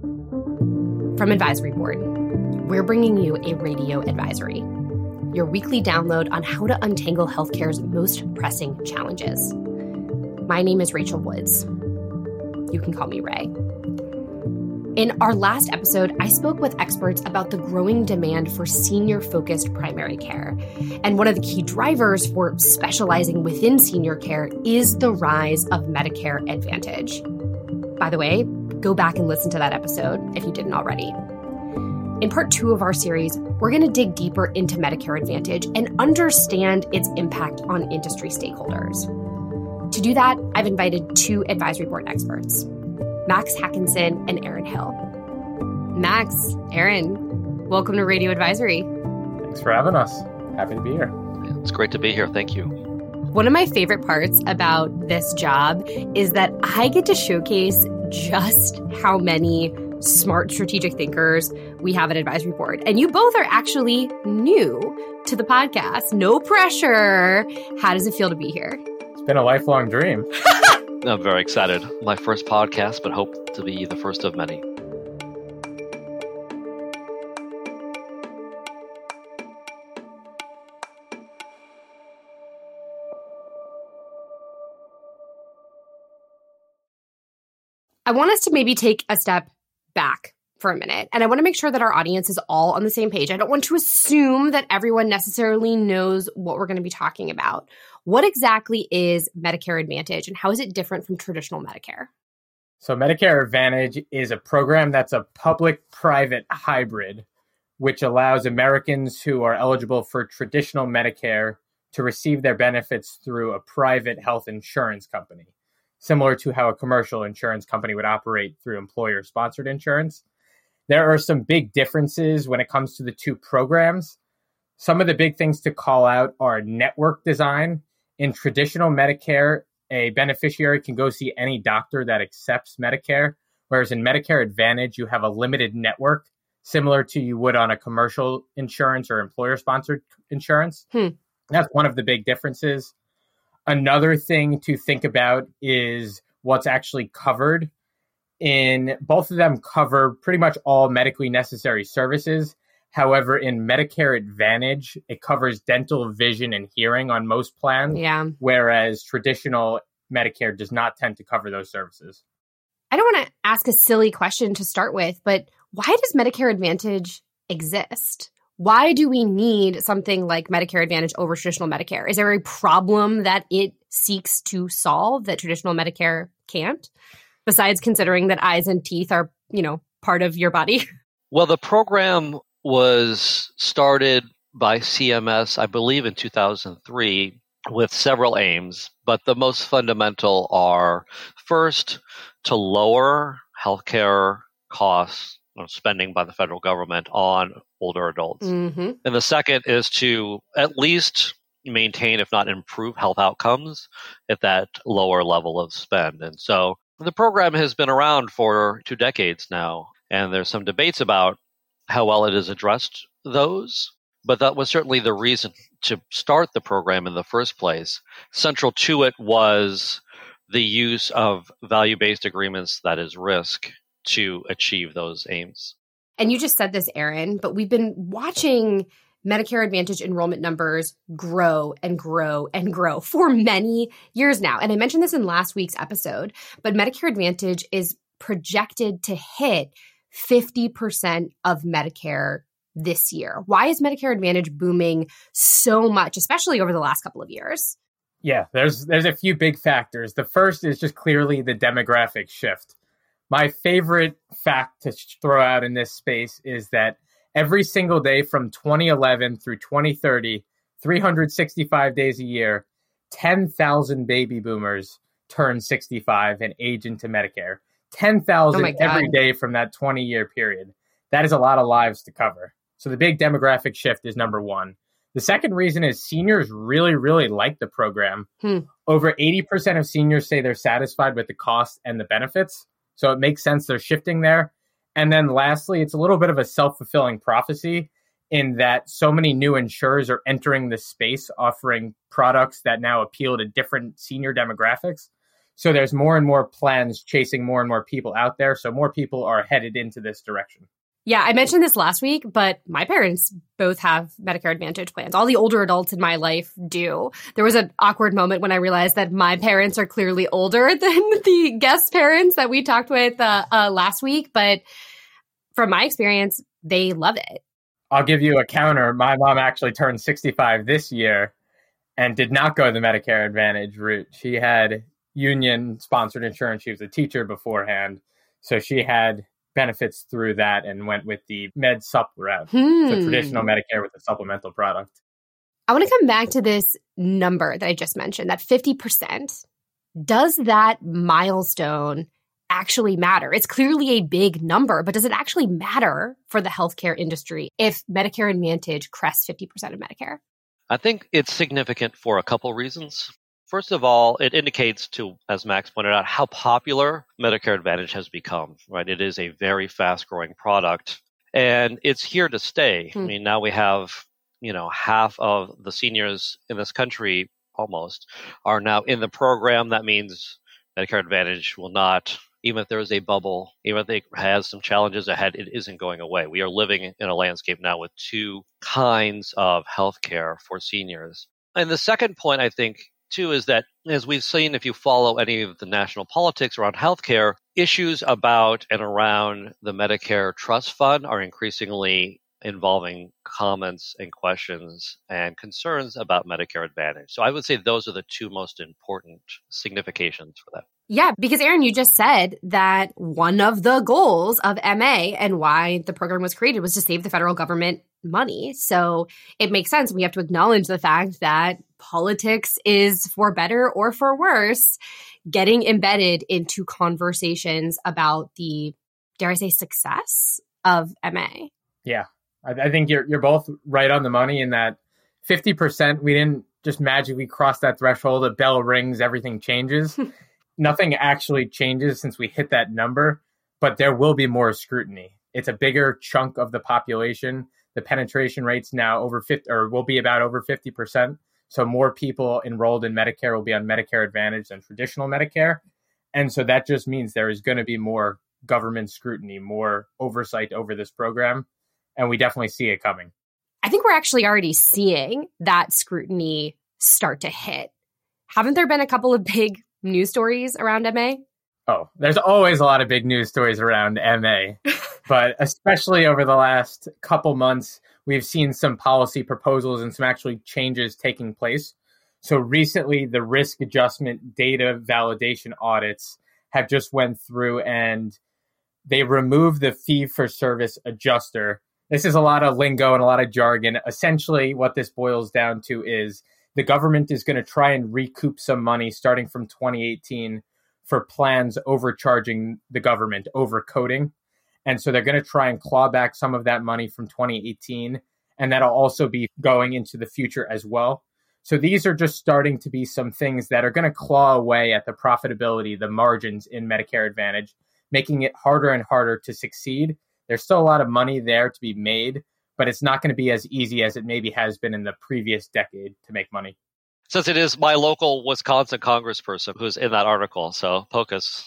From Advisory Board, we're bringing you a radio advisory, your weekly download on how to untangle healthcare's most pressing challenges. My name is Rachel Woods. You can call me Ray. In our last episode, I spoke with experts about the growing demand for senior-focused primary care. And one of the key drivers for specializing within senior care is the rise of Medicare Advantage. By the way, go back and listen to that episode if you didn't already. In part two of our series, we're going to dig deeper into Medicare Advantage and understand its impact on industry stakeholders. To do that, I've invited two advisory board experts, Max Hackinson and Aaron Hill. Max, Aaron, welcome to Radio Advisory. Thanks for having us. Happy to be here. It's great to be here. Thank you. One of my favorite parts about this job is that I get to showcase just how many smart strategic thinkers we have at Advisory Board. And you both are actually new to the podcast. No pressure. How does it feel to be here? It's been a lifelong dream. I'm very excited. My first podcast, but hope to be the first of many. I want us to maybe take a step back for a minute, and I want to make sure that our audience is all on the same page. I don't want to assume that everyone necessarily knows what we're going to be talking about. What exactly is Medicare Advantage, and how is it different from traditional Medicare? So Medicare Advantage is a program that's a public-private hybrid, which allows Americans who are eligible for traditional Medicare to receive their benefits through a private health insurance company, similar to how a commercial insurance company would operate through employer-sponsored insurance. There are some big differences when it comes to the two programs. Some of the big things to call out are network design. In traditional Medicare, a beneficiary can go see any doctor that accepts Medicare, whereas in Medicare Advantage, you have a limited network, similar to you would on a commercial insurance or employer-sponsored insurance. That's one of the big differences. Another thing to think about is what's actually covered. In both of them cover pretty much all medically necessary services. However, in Medicare Advantage, it covers dental, vision, and hearing on most plans, whereas traditional Medicare does not tend to cover those services. I don't want to ask a silly question to start with, but why does Medicare Advantage exist? Why do we need something like Medicare Advantage over traditional Medicare? Is there a problem that it seeks to solve that traditional Medicare can't, besides considering that eyes and teeth are, you know, part of your body? Well, the program was started by CMS, I believe, in 2003 with several aims, but the most fundamental are, first, to lower healthcare costs or spending by the federal government on older adults. And the second is to at least maintain, if not improve, health outcomes at that lower level of spend. And so the program has been around for 2 decades now, and there's some debates about how well it has addressed those, but that was certainly the reason to start the program in the first place. Central to it was the use of value-based agreements, that is risk, to achieve those aims. And you just said this, Aaron, but we've been watching Medicare Advantage enrollment numbers grow and grow and grow for many years now. And I mentioned this in last week's episode, but Medicare Advantage is projected to hit 50% of Medicare this year. Why is Medicare Advantage booming so much, especially over the last couple of years? Yeah, there's a few big factors. The first is just clearly the demographic shift. My favorite fact to throw out in this space is that every single day from 2011 through 2030, 365 days a year, 10,000 baby boomers turn 65 and age into Medicare. 10,000 every day from that 20-year period. That is a lot of lives to cover. So the big demographic shift is number one. The second reason is seniors really, really like the program. Over 80% of seniors say they're satisfied with the cost and the benefits. So it makes sense they're shifting there. And then lastly, it's a little bit of a self-fulfilling prophecy in that so many new insurers are entering the space, offering products that now appeal to different senior demographics. So there's more and more plans chasing more and more people out there. So more people are headed into this direction. Yeah, I mentioned this last week, but my parents both have Medicare Advantage plans. All the older adults in my life do. There was an awkward moment when I realized that my parents are clearly older than the guest parents that we talked with last week. But from my experience, they love it. I'll give you a counter. My mom actually turned 65 this year and did not go the Medicare Advantage route. She had union-sponsored insurance. She was a teacher beforehand, so she had benefits through that and went with the med sup route, so traditional Medicare with a supplemental product. I want to come back to this number that I just mentioned, that 50%. Does that milestone actually matter? It's clearly a big number, but does it actually matter for the healthcare industry if Medicare Advantage crests 50% of Medicare? I think it's significant for a couple reasons. First of all, it indicates to, as Max pointed out, how popular Medicare Advantage has become, right? It is a very fast-growing product, and it's here to stay. I mean, now we have, half of the seniors in this country, almost, are now in the program. That means Medicare Advantage will not, even if there is a bubble, even if it has some challenges ahead, it isn't going away. We are living in a landscape now with two kinds of healthcare for seniors. And the second point, I think, too, is that as we've seen, if you follow any of the national politics around healthcare, issues about and around the Medicare Trust Fund are increasingly involving comments and questions and concerns about Medicare Advantage. So I would say those are the two most important significations for that. Yeah, because Aaron, you just said that one of the goals of MA and why the program was created was to save the federal government money. So it makes sense. We have to acknowledge the fact that politics is, for better or for worse, getting embedded into conversations about the, dare I say, success of MA. Yeah, I think you're both right on the money in that 50%, we didn't just magically cross that threshold. A bell rings, everything changes. Nothing actually changes since we hit that number, but there will be more scrutiny. It's a bigger chunk of the population. The penetration rate's now over 50, or will be about over 50%. So more people enrolled in Medicare will be on Medicare Advantage than traditional Medicare. And so that just means there is going to be more government scrutiny, more oversight over this program. And we definitely see it coming. I think we're actually already seeing that scrutiny start to hit. Haven't there been a couple of big news stories around MA? Oh, there's always a lot of big news stories around MA, but especially over the last couple months, we've seen some policy proposals and some actually changes taking place. So recently, the risk adjustment data validation audits have just went through and they removed the fee-for-service adjuster. This is a lot of lingo and a lot of jargon. Essentially, what this boils down to is the government is going to try and recoup some money starting from 2018 for plans overcharging the government, overcoding. And so they're going to try and claw back some of that money from 2018. And that'll also be going into the future as well. So these are just starting to be some things that are going to claw away at the profitability, the margins in Medicare Advantage, making it harder and harder to succeed. There's still a lot of money there to be made, but it's not going to be as easy as it maybe has been in the previous decade to make money. Since it is my local Wisconsin congressperson who's in that article, so Pocus,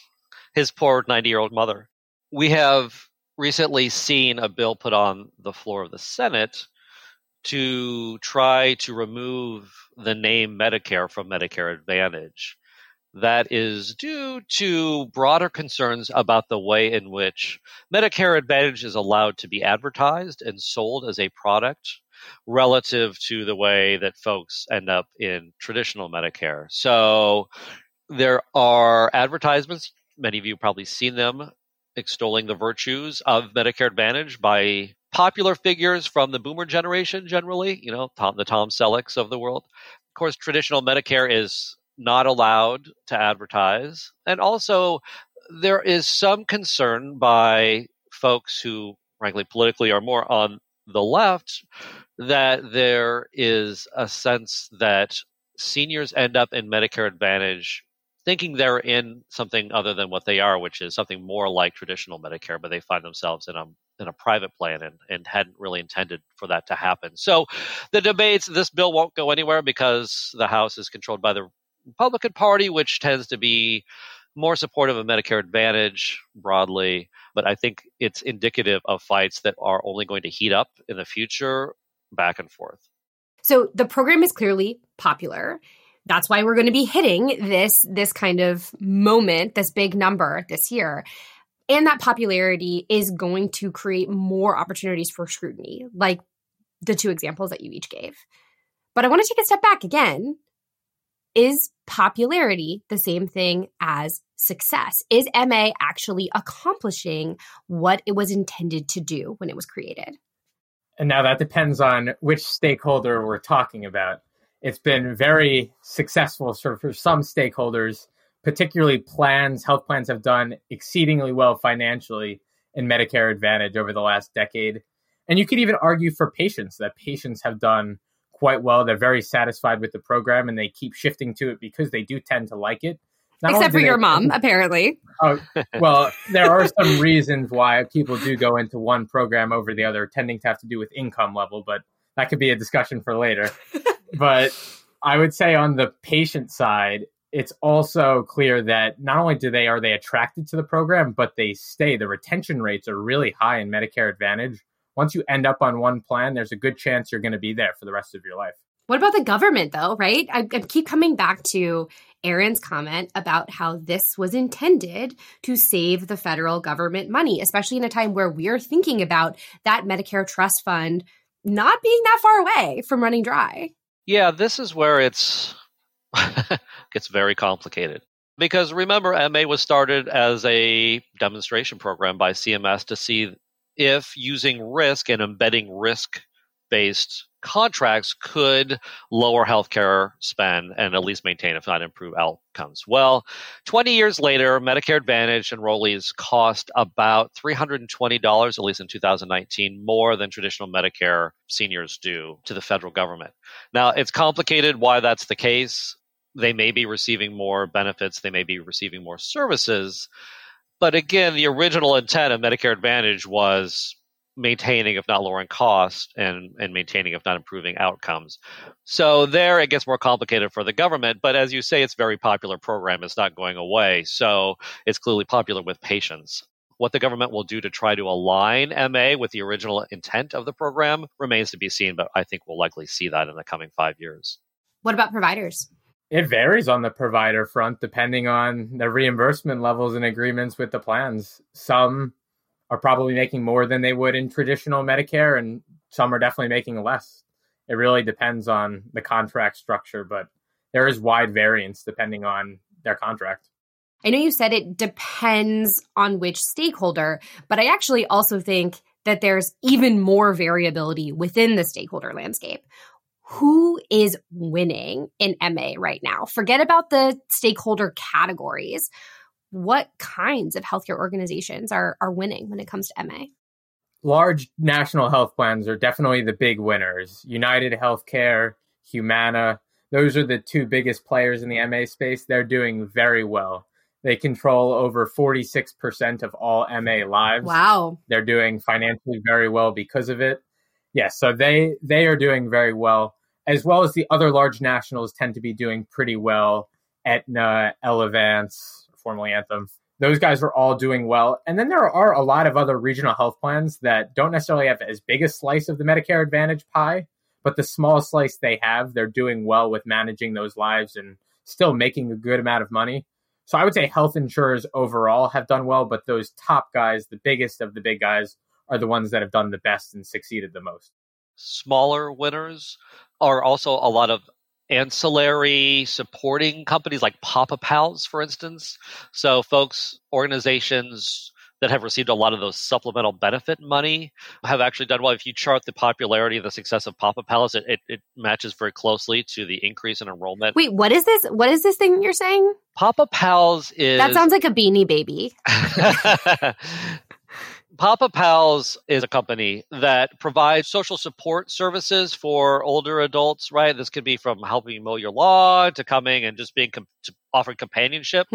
his poor 90-year-old mother. We have recently seen a bill put on the floor of the Senate to try to remove the name Medicare from Medicare Advantage. That is due to broader concerns about the way in which Medicare Advantage is allowed to be advertised and sold as a product relative to the way that folks end up in traditional Medicare. So there are advertisements, many of you probably seen them, extolling the virtues of Medicare Advantage by popular figures from the boomer generation generally, the Tom Sellecks of the world. Of course, traditional Medicare is not allowed to advertise. And also, there is some concern by folks who, frankly, politically are more on the left, that there is a sense that seniors end up in Medicare Advantage thinking they're in something other than what they are, which is something more like traditional Medicare, but they find themselves in a private plan and hadn't really intended for that to happen. So the debates, this bill won't go anywhere because the House is controlled by the Republican Party, which tends to be more supportive of Medicare Advantage broadly, but I think it's indicative of fights that are only going to heat up in the future, back and forth. So the program is clearly popular. That's why we're going to be hitting this kind of moment, this big number this year. And that popularity is going to create more opportunities for scrutiny, like the two examples that you each gave. But I want to take a step back again. Is popularity the same thing as success? Is MA actually accomplishing what it was intended to do when it was created? And now that depends on which stakeholder we're talking about. It's been very successful for some stakeholders, particularly plans. Health plans have done exceedingly well financially in Medicare Advantage over the last decade. And you could even argue for patients, that patients have done quite well. They're very satisfied with the program and they keep shifting to it because they do tend to like it. Except for your mom, apparently. Oh, well, there are some reasons why people do go into one program over the other, tending to have to do with income level, but that could be a discussion for later. But I would say on the patient side, it's also clear that not only are they attracted to the program, but they stay. The retention rates are really high in Medicare Advantage. Once you end up on one plan, there's a good chance you're going to be there for the rest of your life. What about the government, though, right? I keep coming back to Aaron's comment about how this was intended to save the federal government money, especially in a time where we're thinking about that Medicare trust fund not being that far away from running dry. Yeah, this is where it's gets very complicated. Because remember, MA was started as a demonstration program by CMS to see if using risk and embedding risk-based contracts could lower healthcare spend and at least maintain, if not improve, outcomes. Well, 20 years later, Medicare Advantage enrollees cost about $320, at least in 2019, more than traditional Medicare seniors do to the federal government. Now, it's complicated why that's the case. They may be receiving more benefits. They may be receiving more services. But again, the original intent of Medicare Advantage was maintaining, if not lowering costs, and maintaining, if not improving, outcomes. So there, it gets more complicated for the government. But as you say, it's a very popular program. It's not going away. So it's clearly popular with patients. What the government will do to try to align MA with the original intent of the program remains to be seen, but I think we'll likely see that in the coming 5 years. What about providers? It varies on the provider front, depending on the reimbursement levels and agreements with the plans. Some are probably making more than they would in traditional Medicare, and some are definitely making less. It really depends on the contract structure, but there is wide variance depending on their contract. I know you said it depends on which stakeholder, but I actually also think that there's even more variability within the stakeholder landscape. Who is winning in MA right now? Forget about the stakeholder categories. What kinds of healthcare organizations are winning when it comes to MA? Large national health plans are definitely the big winners. United Healthcare, Humana, those are the two biggest players in the MA space. They're doing very well. They control over 46% of all MA lives. Wow. They're doing financially very well because of it. Yes, so they are doing very well, as well as the other large nationals tend to be doing pretty well. Aetna, Elevance, formerly Anthem. Those guys are all doing well. And then there are a lot of other regional health plans that don't necessarily have as big a slice of the Medicare Advantage pie, but the small slice they have, they're doing well with managing those lives and still making a good amount of money. So I would say health insurers overall have done well, but those top guys, the biggest of the big guys, are the ones that have done the best and succeeded the most. Smaller winners are also a lot of ancillary supporting companies like Papa Pals, for instance. So folks, organizations that have received a lot of those supplemental benefit money have actually done well. If you chart the popularity of the success of Papa Pals, it matches very closely to the increase in enrollment. Wait, what is this? What is this thing you're saying? Papa Pals is... That sounds like a Beanie Baby. Papa Pals is a company that provides social support services for older adults, right? This could be from helping mow your lawn to coming and just being offered companionship.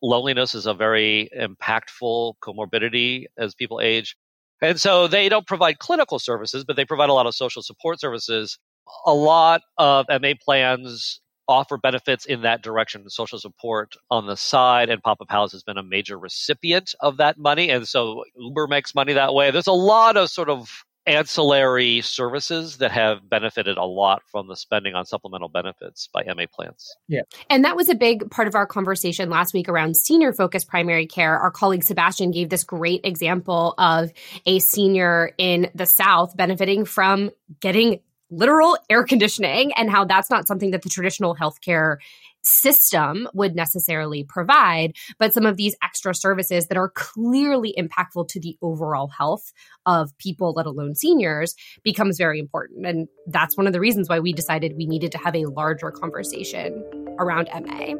Loneliness is a very impactful comorbidity as people age. And so they don't provide clinical services, but they provide a lot of social support services. A lot of MA plans offer benefits in that direction, social support on the side, and Papa Pals has been a major recipient of that money, and so Uber makes money that way. There's a lot of sort of ancillary services that have benefited a lot from the spending on supplemental benefits by MA plans. Yeah. And that was a big part of our conversation last week around senior-focused primary care. Our colleague Sebastian gave this great example of a senior in the South benefiting from getting literal air conditioning and how that's not something that the traditional healthcare system would necessarily provide, but some of these extra services that are clearly impactful to the overall health of people, let alone seniors, becomes very important. And that's one of the reasons why we decided we needed to have a larger conversation around MA.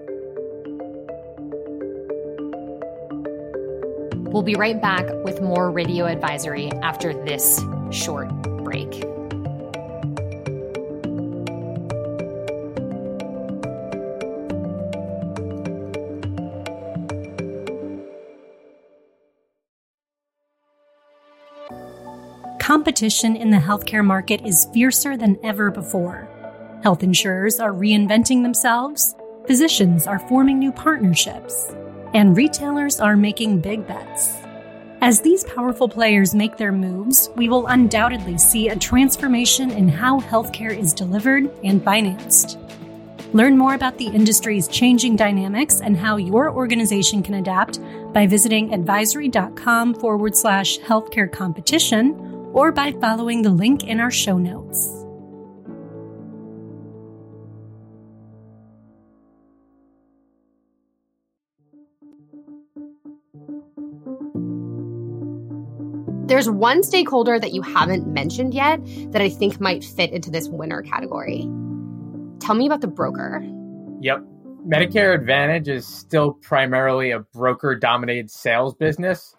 We'll be right back with more Radio Advisory after this short break. Competition in the healthcare market is fiercer than ever before. Health insurers are reinventing themselves, physicians are forming new partnerships, and retailers are making big bets. As these powerful players make their moves, we will undoubtedly see a transformation in how healthcare is delivered and financed. Learn more about the industry's changing dynamics and how your organization can adapt by visiting advisory.com/healthcare competition or by following the link in our show notes. There's one stakeholder that you haven't mentioned yet that I think might fit into this winner category. Tell me about the broker. Yep. Medicare Advantage is still primarily a broker-dominated sales business.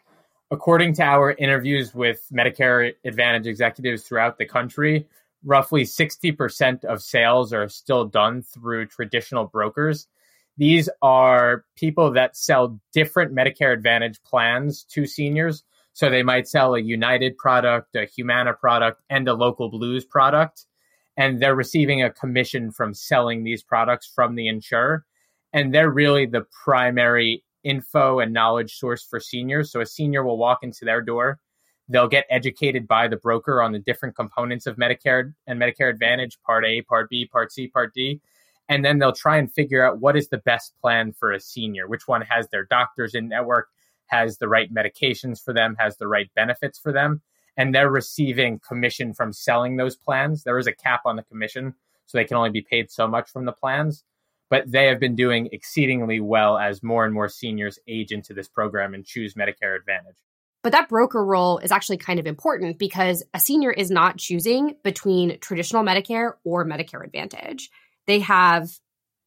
According to our interviews with Medicare Advantage executives throughout the country, roughly 60% of sales are still done through traditional brokers. These are people that sell different Medicare Advantage plans to seniors. So they might sell a United product, a Humana product, and a Local Blues product. And they're receiving a commission from selling these products from the insurer. And they're really the primary info and knowledge source for seniors. So a senior will walk into their door. They'll get educated by the broker on the different components of Medicare and Medicare Advantage, Part A, Part B, Part C, Part D. And then they'll try and figure out what is the best plan for a senior, which one has their doctors in network, has the right medications for them, has the right benefits for them. And they're receiving commission from selling those plans. There is a cap on the commission, so they can only be paid so much from the plans. But they have been doing exceedingly well as more and more seniors age into this program and choose Medicare Advantage. But that broker role is actually kind of important because a senior is not choosing between traditional Medicare or Medicare Advantage. They have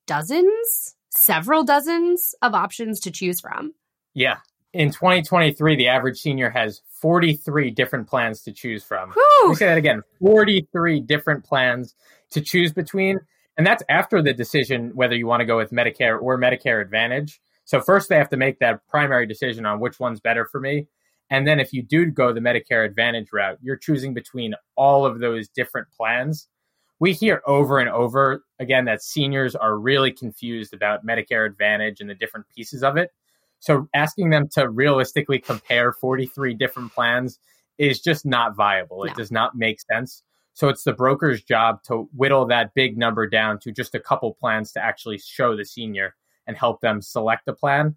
dozens, several dozens of options to choose from. Yeah. In 2023, the average senior has 43 different plans to choose from. Let me say that again, 43 different plans to choose between. And that's after the decision whether you want to go with Medicare or Medicare Advantage. So first, they have to make that primary decision on which one's better for me. And then if you do go the Medicare Advantage route, you're choosing between all of those different plans. We hear over and over again that seniors are really confused about Medicare Advantage and the different pieces of it. So asking them to realistically compare 43 different plans is just not viable. No. It does not make sense. So it's the broker's job to whittle that big number down to just a couple plans to actually show the senior and help them select a plan.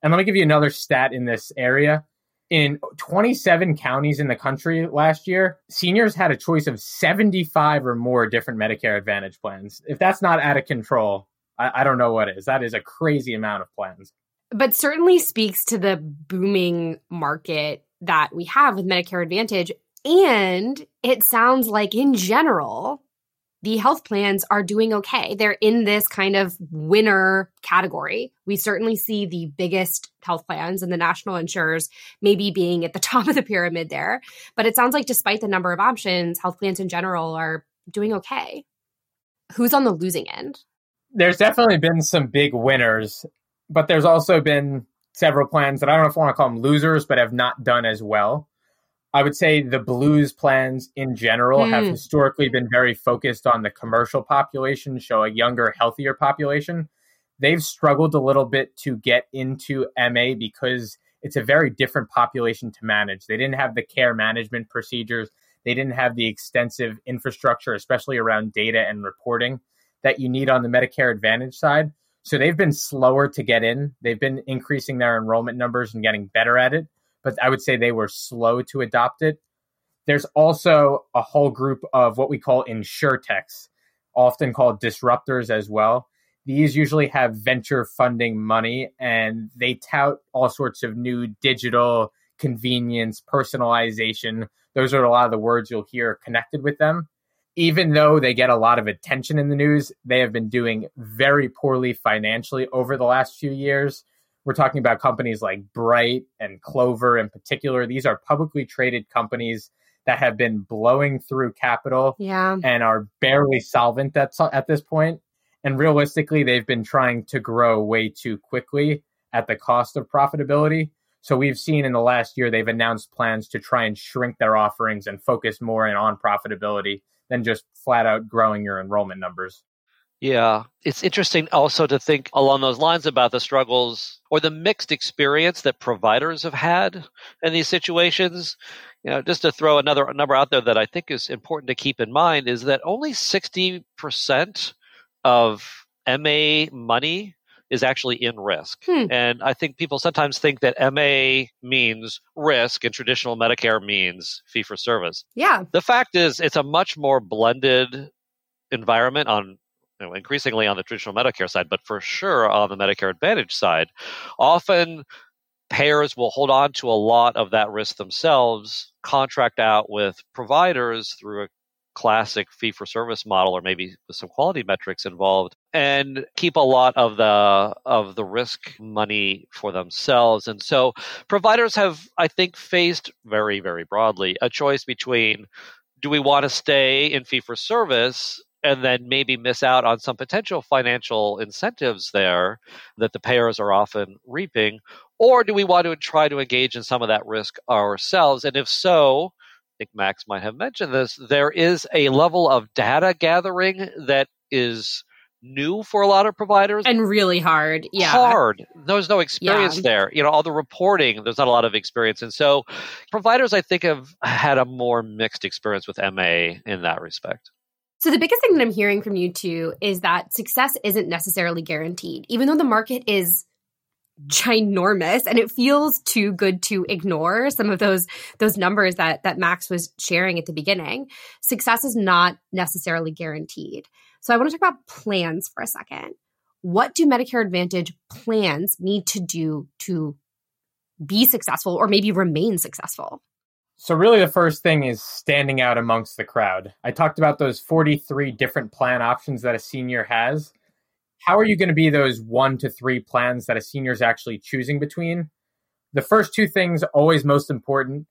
And let me give you another stat in this area. In 27 counties in the country last year, seniors had a choice of 75 or more different Medicare Advantage plans. If that's not out of control, I don't know what is. That is a crazy amount of plans. But certainly speaks to the booming market that we have with Medicare Advantage. And it sounds like in general, the health plans are doing okay. They're in this kind of winner category. We certainly see the biggest health plans and the national insurers maybe being at the top of the pyramid there. But it sounds like despite the number of options, health plans in general are doing okay. Who's on the losing end? There's definitely been some big winners, but there's also been several plans that I don't know if I want to call them losers, but have not done as well. I would say the Blues plans in general have historically been very focused on the commercial population, so a younger, healthier population. They've struggled a little bit to get into MA because it's a very different population to manage. They didn't have the care management procedures. They didn't have the extensive infrastructure, especially around data and reporting that you need on the Medicare Advantage side. So they've been slower to get in. They've been increasing their enrollment numbers and getting better at it, but I would say they were slow to adopt it. There's also a whole group of what we call insurtechs, often called disruptors as well. These usually have venture funding money, and they tout all sorts of new digital convenience, personalization. Those are a lot of the words you'll hear connected with them. Even though they get a lot of attention in the news, they have been doing very poorly financially over the last few years. We're talking about companies like Bright and Clover in particular. These are publicly traded companies that have been blowing through capital and are barely solvent at this point. And realistically, they've been trying to grow way too quickly at the cost of profitability. So we've seen in the last year, they've announced plans to try and shrink their offerings and focus more on profitability than just flat out growing your enrollment numbers. Yeah, it's interesting also to think along those lines about the struggles or the mixed experience that providers have had in these situations. You know, just to throw another number out there that I think is important to keep in mind is that only 60% of MA money is actually in risk. And I think people sometimes think that MA means risk and traditional Medicare means fee for service. Yeah. The fact is it's a much more blended environment on increasingly on the traditional Medicare side, but for sure on the Medicare Advantage side. Often payers will hold on to a lot of that risk themselves, contract out with providers through a classic fee-for-service model, or maybe with some quality metrics involved, and keep a lot of the risk money for themselves. And so providers have, I think, faced very, very broadly a choice between, do we want to stay in fee-for-service and then maybe miss out on some potential financial incentives there that the payers are often reaping? Or do we want to try to engage in some of that risk ourselves? And if so, I think Max might have mentioned this, there is a level of data gathering that is new for a lot of providers. And really hard. Yeah. Hard. There's no experience there. You know, all the reporting, there's not a lot of experience. And so providers, I think, have had a more mixed experience with MA in that respect. So the biggest thing that I'm hearing from you two is that success isn't necessarily guaranteed, even though the market is ginormous and it feels too good to ignore some of those numbers that Max was sharing at the beginning. Success is not necessarily guaranteed. So I want to talk about plans for a second. What do Medicare Advantage plans need to do to be successful or maybe remain successful? So really the first thing is standing out amongst the crowd. I talked about those 43 different plan options that a senior has. How are you going to be those 1 to 3 plans that a senior is actually choosing between? The first two things, always most important,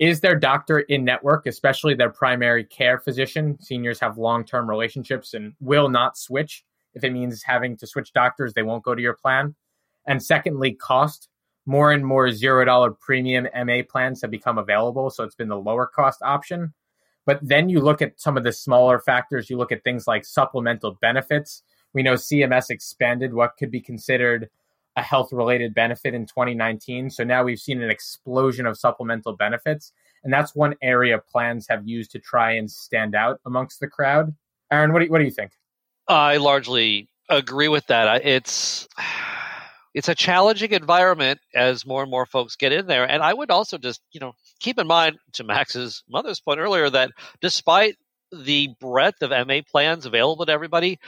is their doctor in network, especially their primary care physician. Seniors have long-term relationships and will not switch. If it means having to switch doctors, they won't go to your plan. And secondly, cost. More and more $0 premium MA plans have become available, so it's been the lower cost option. But then you look at some of the smaller factors. You look at things like supplemental benefits. We know CMS expanded what could be considered a health-related benefit in 2019. So now we've seen an explosion of supplemental benefits. And that's one area plans have used to try and stand out amongst the crowd. Aaron, what do you think? I largely agree with that. It's a challenging environment as more and more folks get in there. And I would also just, keep in mind, to Max's mother's point earlier, that despite the breadth of MA plans available to everybody,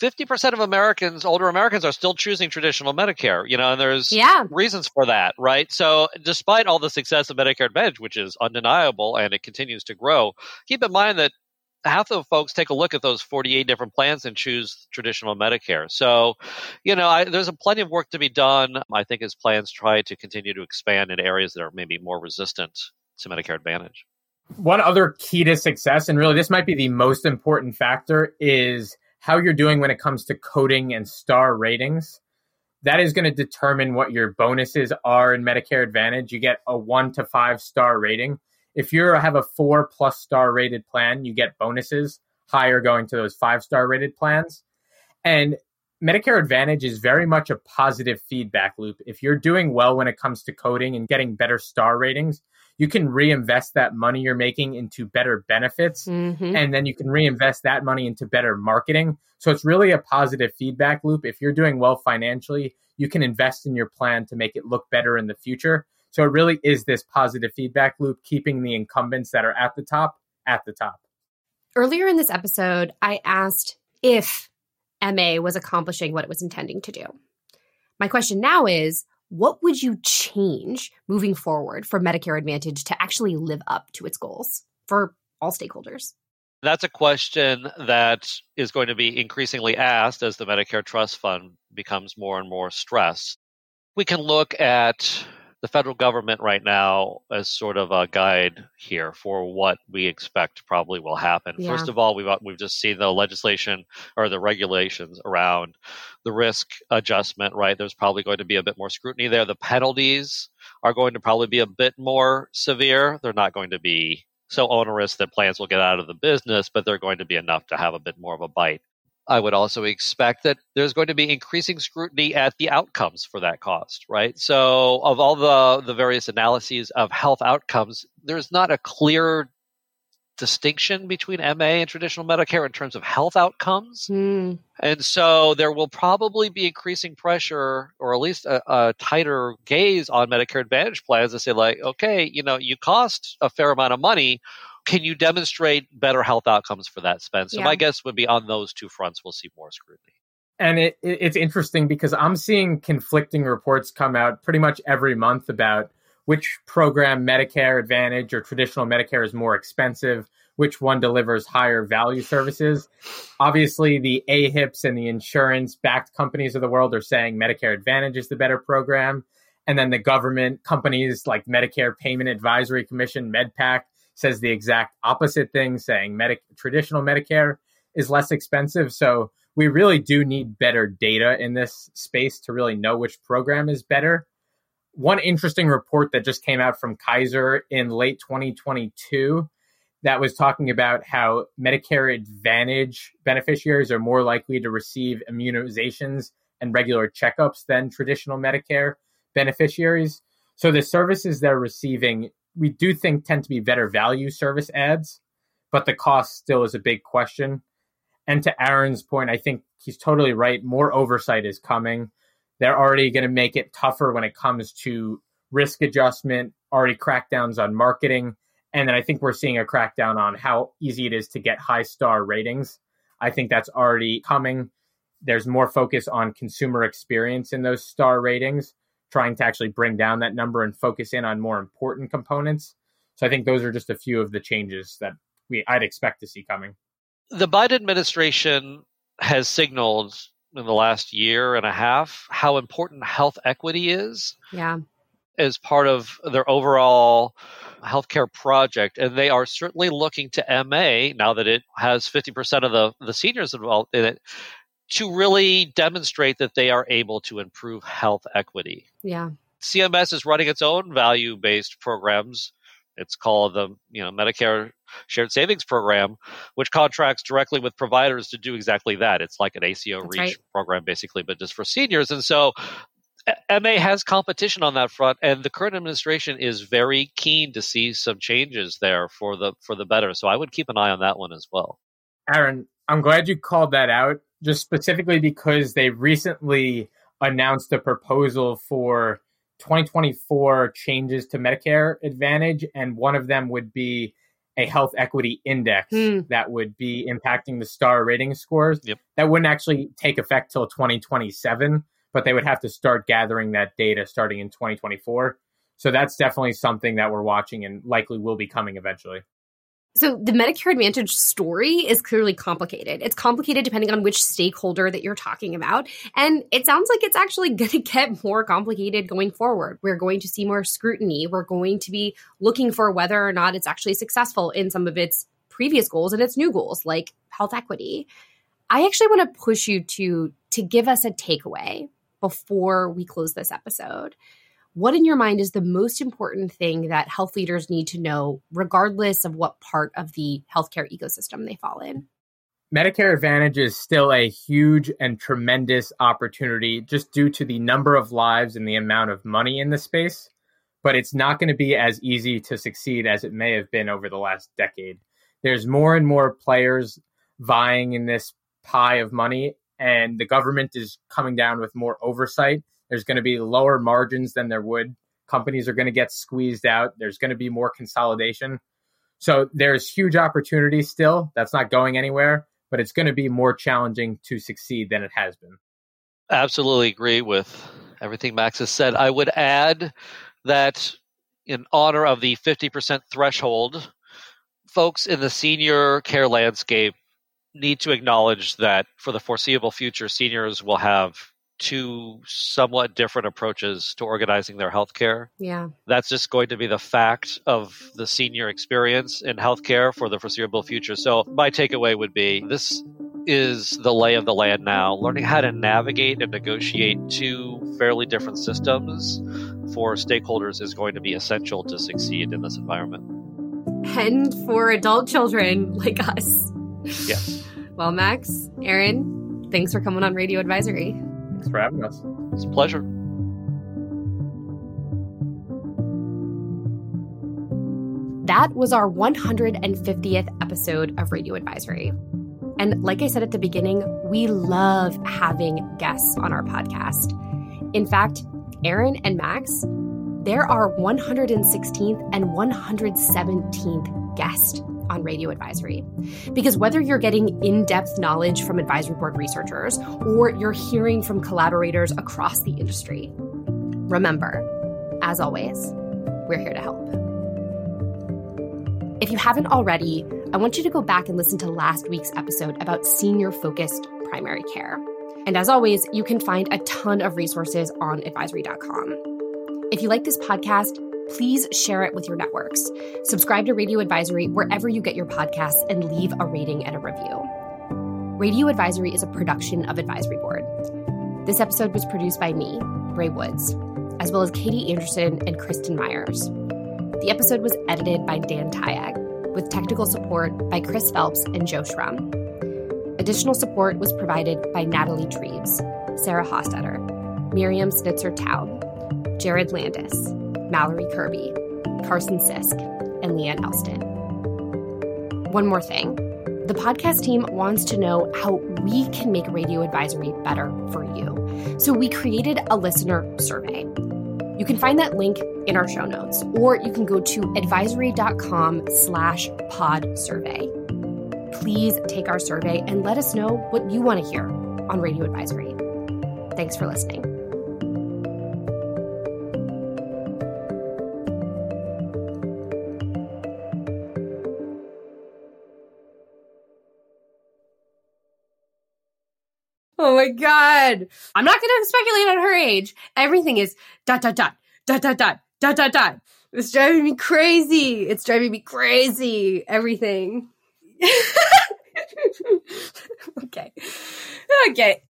50% of Americans, older Americans, are still choosing traditional Medicare, and there's reasons for that, right? So despite all the success of Medicare Advantage, which is undeniable and it continues to grow, keep in mind that half of folks take a look at those 48 different plans and choose traditional Medicare. So, there's plenty of work to be done, I think, as plans try to continue to expand in areas that are maybe more resistant to Medicare Advantage. One other key to success, and really this might be the most important factor, is how you're doing when it comes to coding and star ratings. That is going to determine what your bonuses are in Medicare Advantage. You get a 1 to 5 star rating. If you have a 4+ star rated plan, you get bonuses higher going to those 5-star rated plans. And Medicare Advantage is very much a positive feedback loop. If you're doing well when it comes to coding and getting better star ratings, you can reinvest that money you're making into better benefits. Mm-hmm. And then you can reinvest that money into better marketing. So it's really a positive feedback loop. If you're doing well financially, you can invest in your plan to make it look better in the future. So it really is this positive feedback loop, keeping the incumbents that are at the top at the top. Earlier in this episode, I asked if MA was accomplishing what it was intending to do. My question now is, what would you change moving forward for Medicare Advantage to actually live up to its goals for all stakeholders? That's a question that is going to be increasingly asked as the Medicare Trust Fund becomes more and more stressed. We can look at the federal government right now as sort of a guide here for what we expect probably will happen. Yeah. First of all, we've just seen the legislation or the regulations around the risk adjustment, right? There's probably going to be a bit more scrutiny there. The penalties are going to probably be a bit more severe. They're not going to be so onerous that plans will get out of the business, but they're going to be enough to have a bit more of a bite. I would also expect that there's going to be increasing scrutiny at the outcomes for that cost, right? So of all the various analyses of health outcomes, there's not a clear distinction between MA and traditional Medicare in terms of health outcomes. Mm. And so there will probably be increasing pressure, or at least a tighter gaze on Medicare Advantage plans to say, like, okay, you know, you cost a fair amount of money. Can you demonstrate better health outcomes for that spend? So my guess would be on those two fronts, we'll see more scrutiny. And it's interesting because I'm seeing conflicting reports come out pretty much every month about which program, Medicare Advantage or traditional Medicare, is more expensive, which one delivers higher value services. Obviously, the AHIPs and the insurance-backed companies of the world are saying Medicare Advantage is the better program. And then the government companies like Medicare Payment Advisory Commission, MedPAC, says the exact opposite thing, saying traditional Medicare is less expensive. So we really do need better data in this space to really know which program is better. One interesting report that just came out from Kaiser in late 2022 that was talking about how Medicare Advantage beneficiaries are more likely to receive immunizations and regular checkups than traditional Medicare beneficiaries. So the services they're receiving, we do think, tend to be better value service ads, but the cost still is a big question. And to Aaron's point, I think he's totally right. More oversight is coming. They're already going to make it tougher when it comes to risk adjustment, already crackdowns on marketing. And then I think we're seeing a crackdown on how easy it is to get high star ratings. I think that's already coming. There's more focus on consumer experience in those star ratings, trying to actually bring down that number and focus in on more important components. So I think those are just a few of the changes that I'd expect to see coming. The Biden administration has signaled in the last year and a half how important health equity is as part of their overall healthcare project. And they are certainly looking to MA, now that it has 50% of the seniors involved in it, to really demonstrate that they are able to improve health equity. Yeah. CMS is running its own value-based programs. It's called the Medicare Shared Savings Program, which contracts directly with providers to do exactly that. It's like an ACO REACH program, basically, but just for seniors. And so MA has competition on that front, and the current administration is very keen to see some changes there for the better. So I would keep an eye on that one as well. Aaron, I'm glad you called that out, just specifically because they recently announced a proposal for 2024 changes to Medicare Advantage, and one of them would be a health equity index that would be impacting the star rating scores. Yep. That wouldn't actually take effect till 2027, but they would have to start gathering that data starting in 2024. So that's definitely something that we're watching and likely will be coming eventually. So the Medicare Advantage story is clearly complicated. It's complicated depending on which stakeholder that you're talking about. And it sounds like it's actually going to get more complicated going forward. We're going to see more scrutiny. We're going to be looking for whether or not it's actually successful in some of its previous goals and its new goals, like health equity. I actually want to push you to give us a takeaway before we close this episode. What in your mind is the most important thing that health leaders need to know, regardless of what part of the healthcare ecosystem they fall in? Medicare Advantage is still a huge and tremendous opportunity just due to the number of lives and the amount of money in the space, but it's not going to be as easy to succeed as it may have been over the last decade. There's more and more players vying in this pie of money, and the government is coming down with more oversight. There's going to be lower margins than there would. Companies are going to get squeezed out. There's going to be more consolidation. So there's huge opportunity still. That's not going anywhere, but it's going to be more challenging to succeed than it has been. Absolutely agree with everything Max has said. I would add that in honor of the 50% threshold, folks in the senior care landscape need to acknowledge that for the foreseeable future, seniors will have two somewhat different approaches to organizing their healthcare. Yeah. That's just going to be the fact of the senior experience in healthcare for the foreseeable future. So my takeaway would be this is the lay of the land now, learning how to navigate and negotiate two fairly different systems for stakeholders is going to be essential to succeed in this environment. And for adult children like us. Yes. Well, Max, Aaron, thanks for coming on Radio Advisory. Thanks for having us. It's a pleasure. That was our 150th episode of Radio Advisory. And like I said at the beginning, we love having guests on our podcast. In fact, Aaron and Max, they're our 116th and 117th guest on Radio Advisory. Because whether you're getting in-depth knowledge from advisory board researchers or you're hearing from collaborators across the industry, remember, as always, we're here to help. If you haven't already, I want you to go back and listen to last week's episode about senior-focused primary care. And as always, you can find a ton of resources on advisory.com. If you like this podcast, please share it with your networks. Subscribe to Radio Advisory wherever you get your podcasts and leave a rating and a review. Radio Advisory is a production of Advisory Board. This episode was produced by me, Ray Woods, as well as Katie Anderson and Kristen Myers. The episode was edited by Dan Tayag, with technical support by Chris Phelps and Joe Schrum. Additional support was provided by Natalie Treves, Sarah Hostetter, Miriam Snitzer-Taub, Jared Landis, Mallory Kirby, Carson Sisk, and Leanne Elston. One more thing. The podcast team wants to know how we can make Radio Advisory better for you. So we created a listener survey. You can find that link in our show notes, or you can go to advisory.com/pod survey. Please take our survey and let us know what you want to hear on Radio Advisory. Thanks for listening. Oh my God. I'm not going to speculate on her age. Everything is ... It's driving me crazy. Everything. Okay.